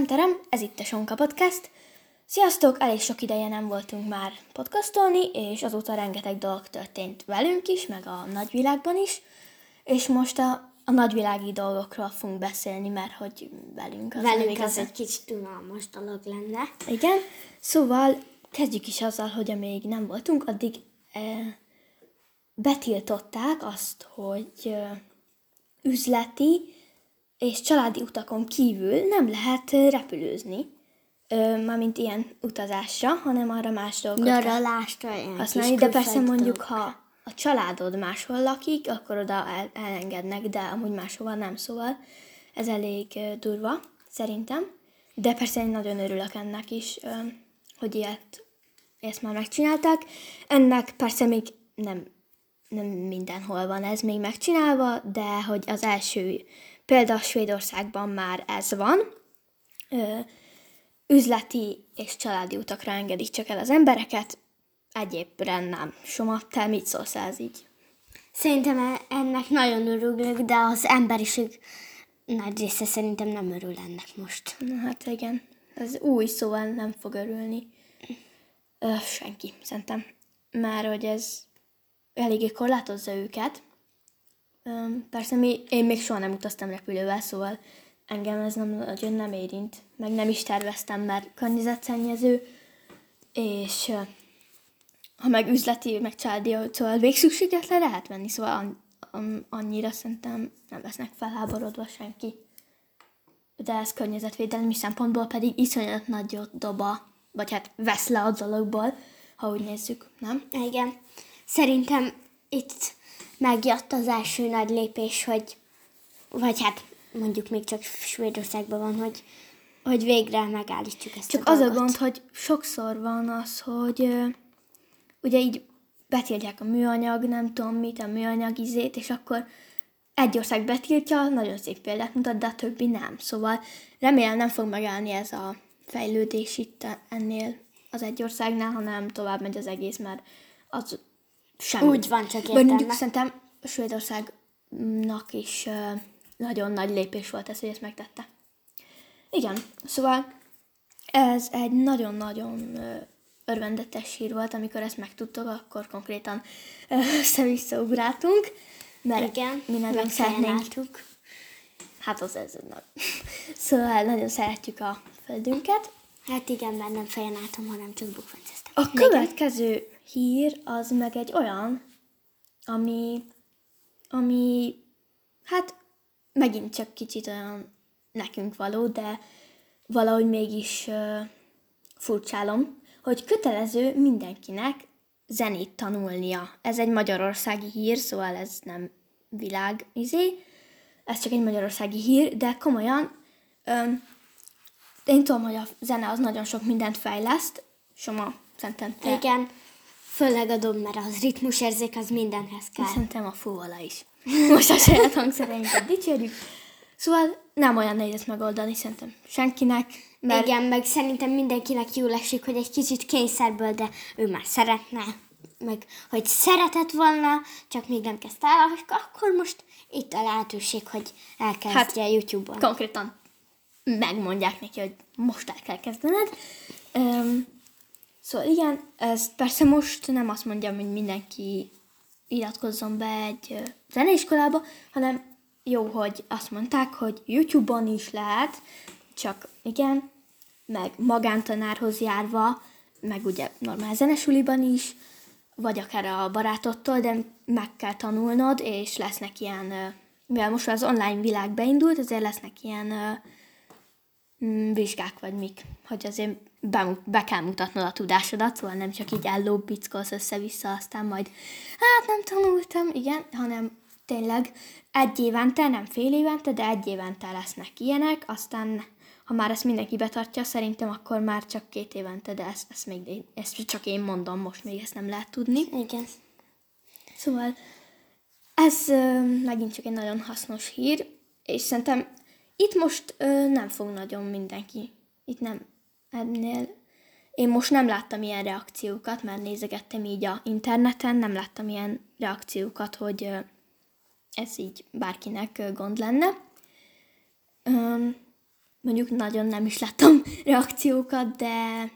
Terem, ez itt a Sonka Podcast. Sziasztok, elég sok ideje nem voltunk már podcastolni, és azóta rengeteg dolog történt velünk is, meg a nagyvilágban is, és most a nagyvilági dolgokról fogunk beszélni, mert hogy velünk az egy kicsit unalmas dolog lenne. Igen, szóval kezdjük is azzal, hogy amíg nem voltunk, addig betiltották azt, hogy üzleti és családi utakon kívül nem lehet repülőzni, mármint ilyen utazásra, hanem arra más dolgokat kell használni. De persze mondjuk, ha a családod máshol lakik, akkor oda elengednek, de amúgy máshova nem, szóval ez elég durva, szerintem. De persze én nagyon örülök ennek is, hogy ezt már megcsinálták. Ennek persze még nem mindenhol van ez még megcsinálva, de hogy az első... Például Svédországban már ez van, üzleti és családi utakra engedik csak el az embereket, egyébbre nem. Soma, te mit szólsz ez így? Szerintem ennek nagyon örülök, de az emberiség nagy része szerintem nem örül ennek most. Na hát igen, ez új, szóval nem fog örülni senki, szerintem. Mert hogy ez eléggé korlátozza őket. Persze én még soha nem utaztam repülővel, szóval engem ez nagyon nem érint, meg nem is terveztem, mert környezetszennyező, és ha meg üzleti, meg családi, szóval végszükségetlen lehet venni, szóval annyira szerintem nem lesznek felháborodva senki. De ez környezetvédelmi szempontból pedig iszonyat nagyot doba, vagy hát vesz le a dologból, ha úgy nézzük, nem? Igen. Szerintem itt... megjött az első nagy lépés, hogy, vagy hát mondjuk még csak Svédországban van, hogy végre megállítjuk ezt csak a dolgot. Csak az a gond, hogy sokszor van az, hogy ugye így betiltják a műanyag, nem tudom mit, a műanyag izét, és akkor egy ország betiltja, nagyon szép példát mutat, de a többi nem. Szóval remélem nem fog megállni ez a fejlődés itt ennél az egy országnál, hanem tovább megy az egész, mert az... Semmi. Úgy van, csak értelme. Szerintem Svédországnak is nagyon nagy lépés volt ez, hogy ezt megtette. Igen, szóval ez egy nagyon-nagyon örvendetes hír volt, amikor ezt megtudtuk, akkor konkrétan visszaugráltunk, mert igen, mi nagyon szeretnénk. Hát az ez nagy. Szóval nagyon szeretjük a földünket. Hát igen, mert nem fejen álltam, hanem csak bukfenceztem. A következő hír az meg egy olyan, ami hát megint csak kicsit olyan nekünk való, de valahogy mégis furcsálom, hogy kötelező mindenkinek zenét tanulnia. Ez egy magyarországi hír, szóval ez nem világizé, ez csak egy magyarországi hír, de komolyan... Én tudom, hogy a zene az nagyon sok mindent fejleszt. Soma, szerintem te... Igen, főleg a dob, mert az ritmusérzék az mindenhez kell. Szerintem a fúvala is. Most a saját hangszereinket dicsérjük. Szóval nem olyan nehéz ezt megoldani, szerintem senkinek. Mert... Igen, meg szerintem mindenkinek jól esik, hogy egy kicsit kényszerből, de ő már szeretne. Meg hogy szeretett volna, csak még nem kezdte el, akkor most itt a lehetőség, hogy elkezdje hát, YouTube-on. Konkrétan. Megmondják neki, hogy most el kell kezdened. Szóval igen, ez persze most nem azt mondjam, hogy mindenki iratkozzon be egy zeneiskolába, hanem jó, hogy azt mondták, hogy YouTube-on is lehet, csak igen, meg magántanárhoz járva, meg ugye normál zenesuliban is, vagy akár a barátodtól, de meg kell tanulnod, és lesznek ilyen, mivel most az online világ beindult, azért lesznek ilyen... vizsgák vagy mik, hogy azért be kell mutatnod a tudásodat, szóval nem csak így ellóbbickolsz össze-vissza, aztán majd hát nem tanultam, igen, hanem tényleg egy évente, nem fél évente, de egy évente lesznek ilyenek, aztán ha már ezt mindenki betartja, szerintem akkor már csak 2 évente, de ezt csak én mondom, most még ezt nem lehet tudni. Igen. Szóval ez megint csak egy nagyon hasznos hír, és szerintem itt most nem fog nagyon mindenki. Itt nem. Ennél. Én most nem láttam ilyen reakciókat, mert nézegettem így a interneten, nem láttam ilyen reakciókat, hogy ez így bárkinek gond lenne. mondjuk nagyon nem is láttam reakciókat, de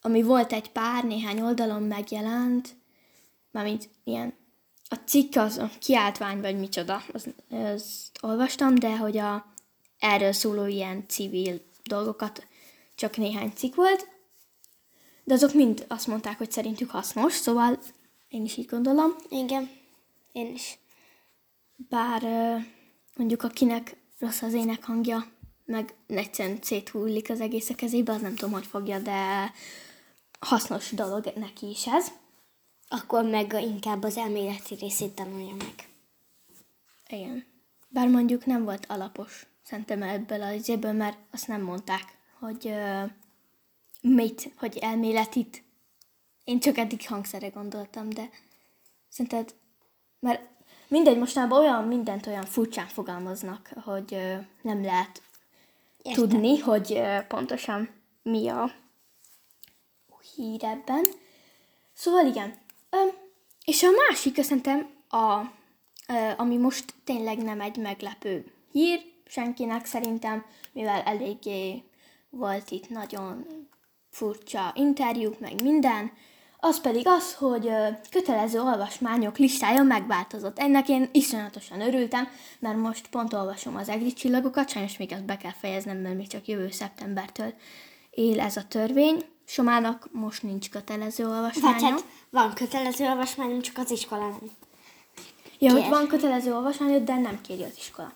ami volt egy pár, néhány oldalon megjelent, mármint ilyen, a cikk az a kiáltvány, vagy micsoda, azt olvastam, de hogy erről szóló ilyen civil dolgokat csak néhány cikk volt, de azok mind azt mondták, hogy szerintük hasznos, szóval én is így gondolom. Igen, én is. Bár mondjuk akinek rossz az énekhangja, meg egyszerűen széthullik az egész a kezébe, az nem tudom, hogy fogja, de hasznos dolog neki is ez. Akkor meg inkább az elméleti részét tanulja meg. Igen. Bár mondjuk nem volt alapos, szerintem ebből az évből, mert azt nem mondták, hogy hogy elméletit. Én csak eddig hangszerre gondoltam, de szerinted, mert mindegy, mostanában mindent olyan furcsán fogalmaznak, hogy nem lehet értem. Tudni, hogy pontosan mi a hír ebben. Szóval igen. És a másik, szerintem, ami most tényleg nem egy meglepő hír senkinek szerintem, mivel eléggé volt itt nagyon furcsa interjúk, meg minden, az pedig az, hogy kötelező olvasmányok listája megváltozott. Ennek én iszonyatosan örültem, mert most pont olvasom az Egri csillagokat, sajnos még ezt be kell fejeznem, mert még csak jövő szeptembertől él ez a törvény. Somának most nincs kötelező olvasmányom. Hát van kötelező olvasmányom, csak az iskolán. Ja, hogy van kötelező olvasmányod, de nem kéri az iskola.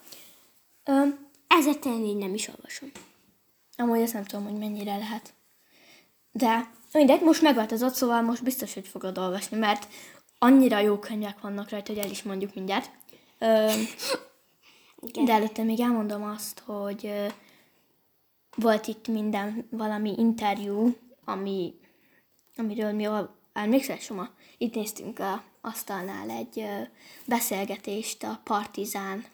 Ezért én így nem is olvasom. Amúgy ezt nem tudom, hogy mennyire lehet. De mindegy, most megváltozott, szóval most biztos, hogy fogod olvasni, mert annyira jó könyvek vannak rajta, hogy el is mondjuk mindjárt. De előtte még elmondom azt, hogy volt itt minden valami interjú, amiről mi emlékszel, Soma? Itt néztünk a asztalnál egy beszélgetést a Partizan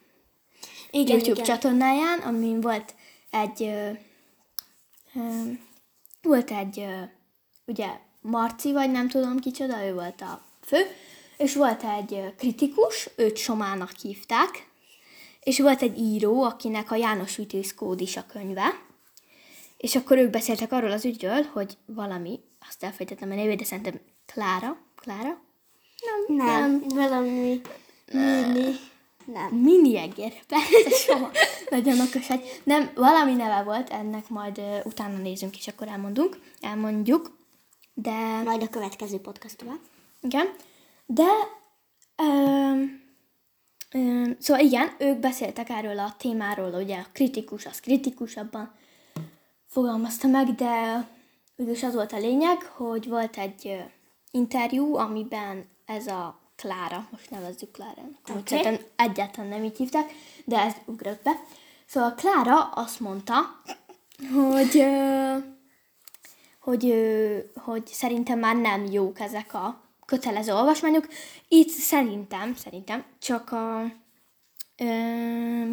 YouTube csatornáján, amin volt egy... ugye Marci, vagy nem tudom kicsoda, ő volt a fő, és volt egy kritikus, őt Somának hívták, és volt egy író, akinek a János Vitéz Kód is a könyve, és akkor ők beszéltek arról az ügyről, hogy valami, azt elfejtettem a nevét, de szerintem Klára? Nem. Valami Mini. Nem. Mini egér, persze, Soma. Nagyon okos egy. Nem, valami neve volt, ennek majd utána nézünk, és akkor elmondjuk, de... Majd a következő podcastban. Igen. De... szóval igen, ők beszéltek erről a témáról, ugye a kritikus, az kritikusabban fogalmazta meg, de mégis az volt a lényeg, hogy volt egy interjú, amiben ez a Klára, most nevezzük Klárának, hogy szerintem egyáltalán nem így hívták, de ez ugrott be. Szóval Klára azt mondta, hogy szerintem már nem jók ezek a kötelező olvasmányok. Itt szerintem csak a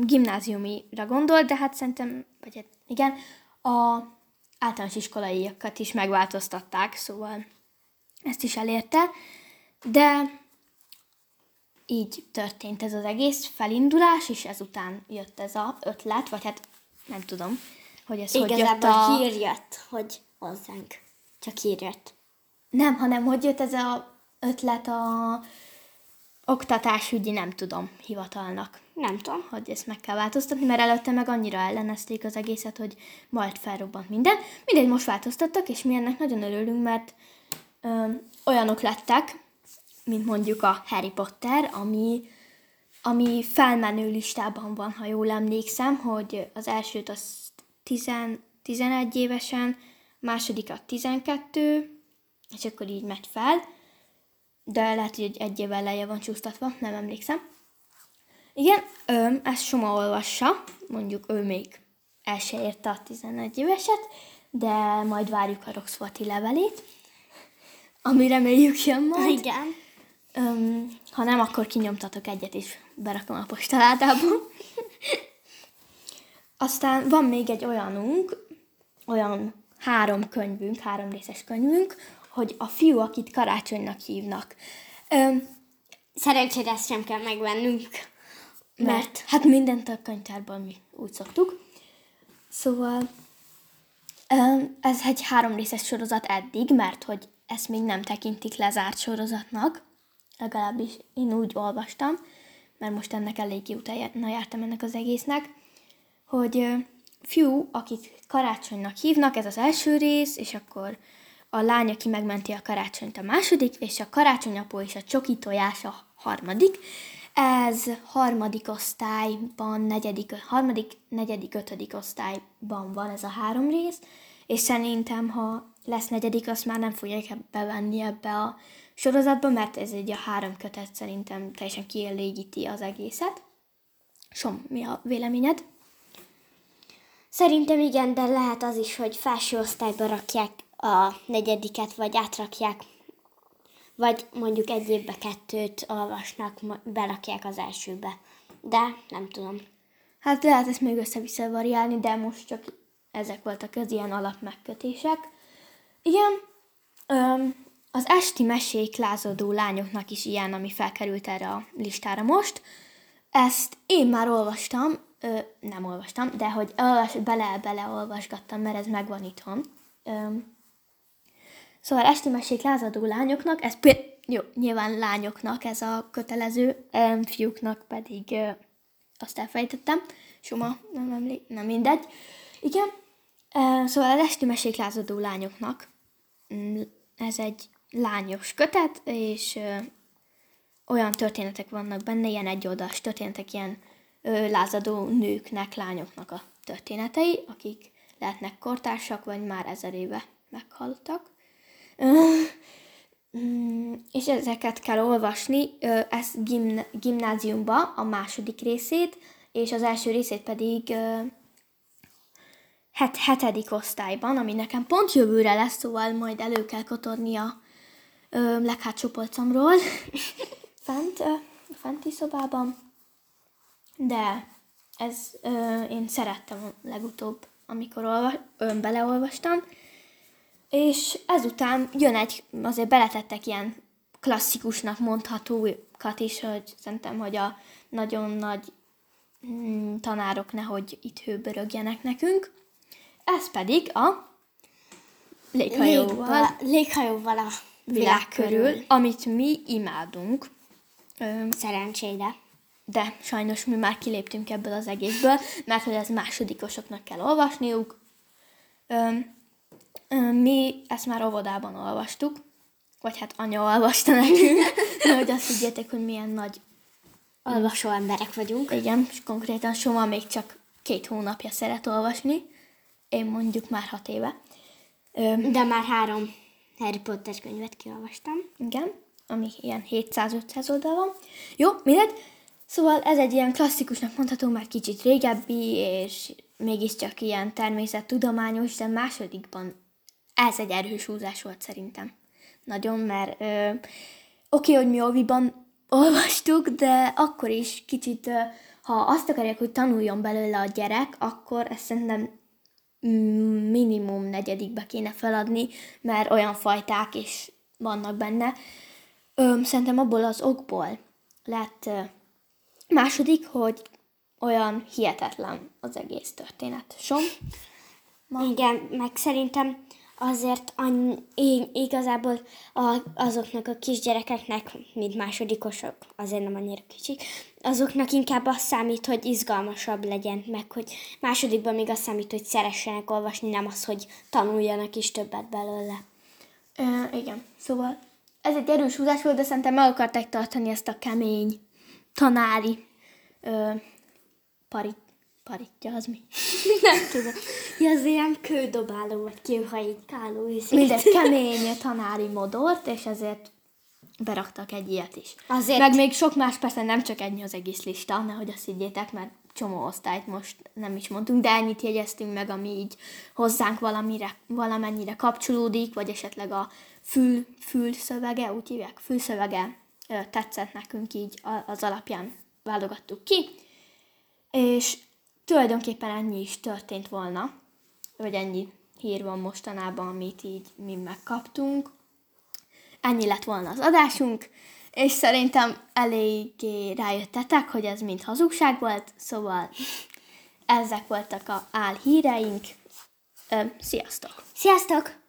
gimnáziumira gondol, de hát szerintem, vagy igen, a általános iskolaiakat is megváltoztatták, szóval ezt is elérte, de... Így történt ez az egész felindulás, és ezután jött ez az ötlet, vagy hát nem tudom, hogy ez hogy jött. Igazából hír jött, hogy hozzánk. Csak hír jött. Nem, hanem hogy jött ez az ötlet a oktatásügyi, nem tudom, hivatalnak. Nem tudom. Hogy ezt meg kell változtatni, mert előtte meg annyira ellenezték az egészet, hogy majd felrobbant minden. Mindegy, most változtattak, és mi ennek nagyon örülünk, mert olyanok lettek, mint mondjuk a Harry Potter, ami felmenő listában van, ha jól emlékszem, hogy az elsőt az 11 évesen, másodikat 12, és akkor így megy fel, de lehet, hogy egy évvel lejjebb van csúsztatva, nem emlékszem. Igen, ezt Soma olvassa, mondjuk ő még el se érte a 11 éveset, de majd várjuk a roxforti levelét, ami reméljük jön majd. Igen. Ha nem, akkor kinyomtatok egyet, és berakom a postaládába. Aztán van még egy olyan háromrészes könyvünk, hogy a fiú, akit Karácsonynak hívnak. Szerencsére ezt sem kell megvennünk. Mert hát mindent a könyvtárban mi úgy szoktuk. Szóval ez egy 3 részes sorozat eddig, mert hogy ezt még nem tekintik lezárt sorozatnak, legalábbis én úgy olvastam, mert most ennek eléggé utána jártam ennek az egésznek, hogy fiú, akit karácsonynak hívnak, ez az első rész, és akkor a lány, aki megmenti a karácsonyt, a második, és a karácsonyapó és a csoki tojás a harmadik. Ez harmadik osztályban, negyedik, ötödik osztályban van ez a 3 rész, és szerintem, ha lesz negyedik, azt már nem fogják bevenni ebbe a sorozatba, mert ez egy a 3 kötet szerintem teljesen kielégíti az egészet. Som, mi a véleményed? Szerintem igen, de lehet az is, hogy felső osztályba rakják a 4-et, vagy átrakják, vagy mondjuk egy évbe 2 olvasnak, belakják az elsőbe. De nem tudom. Hát lehet ezt még össze-vissza variálni, de most csak ezek voltak az ilyen alapmegkötések. Igen, az esti mesék lázadó lányoknak is ilyen, ami felkerült erre a listára most. Ezt én már olvastam, nem olvastam, de hogy bele-bele olvasgattam, mert ez megvan itthon. Szóval esti mesék lázadó lányoknak, ez jó, nyilván lányoknak ez a kötelező, fiúknak pedig azt elfejtettem, Soma, nem mindegy. Igen, szóval az esti mesék lázadó lányoknak, ez egy lányos kötet, és olyan történetek vannak benne, ilyen egyoldalas történetek, ilyen lázadó nőknek, lányoknak a történetei, akik lehetnek kortársak, vagy már 1000 éve meghaltak. És ezeket kell olvasni, ezt gimnáziumba, a második részét, és az első részét pedig hetedik osztályban, ami nekem pont jövőre lesz, szóval majd elő kell kotorni a leghátsó polcomról fenti szobában. De ez én szerettem legutóbb, amikor beleolvastam. És ezután jön azért beletettek ilyen klasszikusnak mondhatókat is, hogy szerintem, hogy a nagyon nagy tanárok nehogy itt hőbörögjenek nekünk. Ez pedig a Léghajóval a világ körül, amit mi imádunk. Szerencsére. De sajnos mi már kiléptünk ebből az egészből, mert hogy ez másodikosoknak kell olvasniuk. Mi ezt már óvodában olvastuk, vagy hát anya olvasta nekünk, hogy azt higgyétek, hogy milyen nagy olvasó emberek vagyunk. Igen, és konkrétan Soma még csak 2 hónapja szeret olvasni, én mondjuk már 6 éve. De már 3 Harry Potter könyvet kiolvastam. Igen, ami ilyen 700-500 oldal van. Jó, mindegy. Szóval ez egy ilyen klasszikusnak mondható, már kicsit régebbi, és mégiscsak ilyen természettudományos, de másodikban ez egy erős húzás volt szerintem. Nagyon, mert oké, hogy mi oviban olvastuk, de akkor is kicsit, ha azt akarják, hogy tanuljon belőle a gyerek, akkor ezt szerintem minimum 4-be kéne feladni, mert olyan fajták is vannak benne. Szerintem abból az okból lett... Második, hogy olyan hihetetlen az egész történet. Som? Igen, meg szerintem azért igazából azoknak a kisgyerekeknek, mint másodikosok, azért nem annyira kicsik, azoknak inkább az számít, hogy izgalmasabb legyen, meg hogy másodikban még az számít, hogy szeressenek olvasni, nem az, hogy tanuljanak is többet belőle. Igen, szóval ez egy erős húzás volt, de szerintem meg akarták tartani ezt a kemény tanári paritja, az mi? Nem tudom. Ez ilyen kődobáló, vagy kőhajítáló is. Mindegy, kemény tanári modort, és ezért beraktak egy ilyet is. Azért... Meg még sok más, persze nem csak ennyi az egész lista, nehogy azt higgyétek, mert csomó osztályt most nem is mondtunk, de ennyit jegyeztünk meg, ami így hozzánk valamennyire kapcsolódik, vagy esetleg a fülszövege, úgy hívják, fülszövege tetszett nekünk, így az alapján válogattuk ki, és tulajdonképpen ennyi is történt volna, vagy ennyi hír van mostanában, amit így mi megkaptunk. Ennyi lett volna az adásunk, és szerintem eléggé rájöttetek, hogy ez mind hazugság volt, szóval Ezek voltak a álhíreink. Sziasztok! Sziasztok!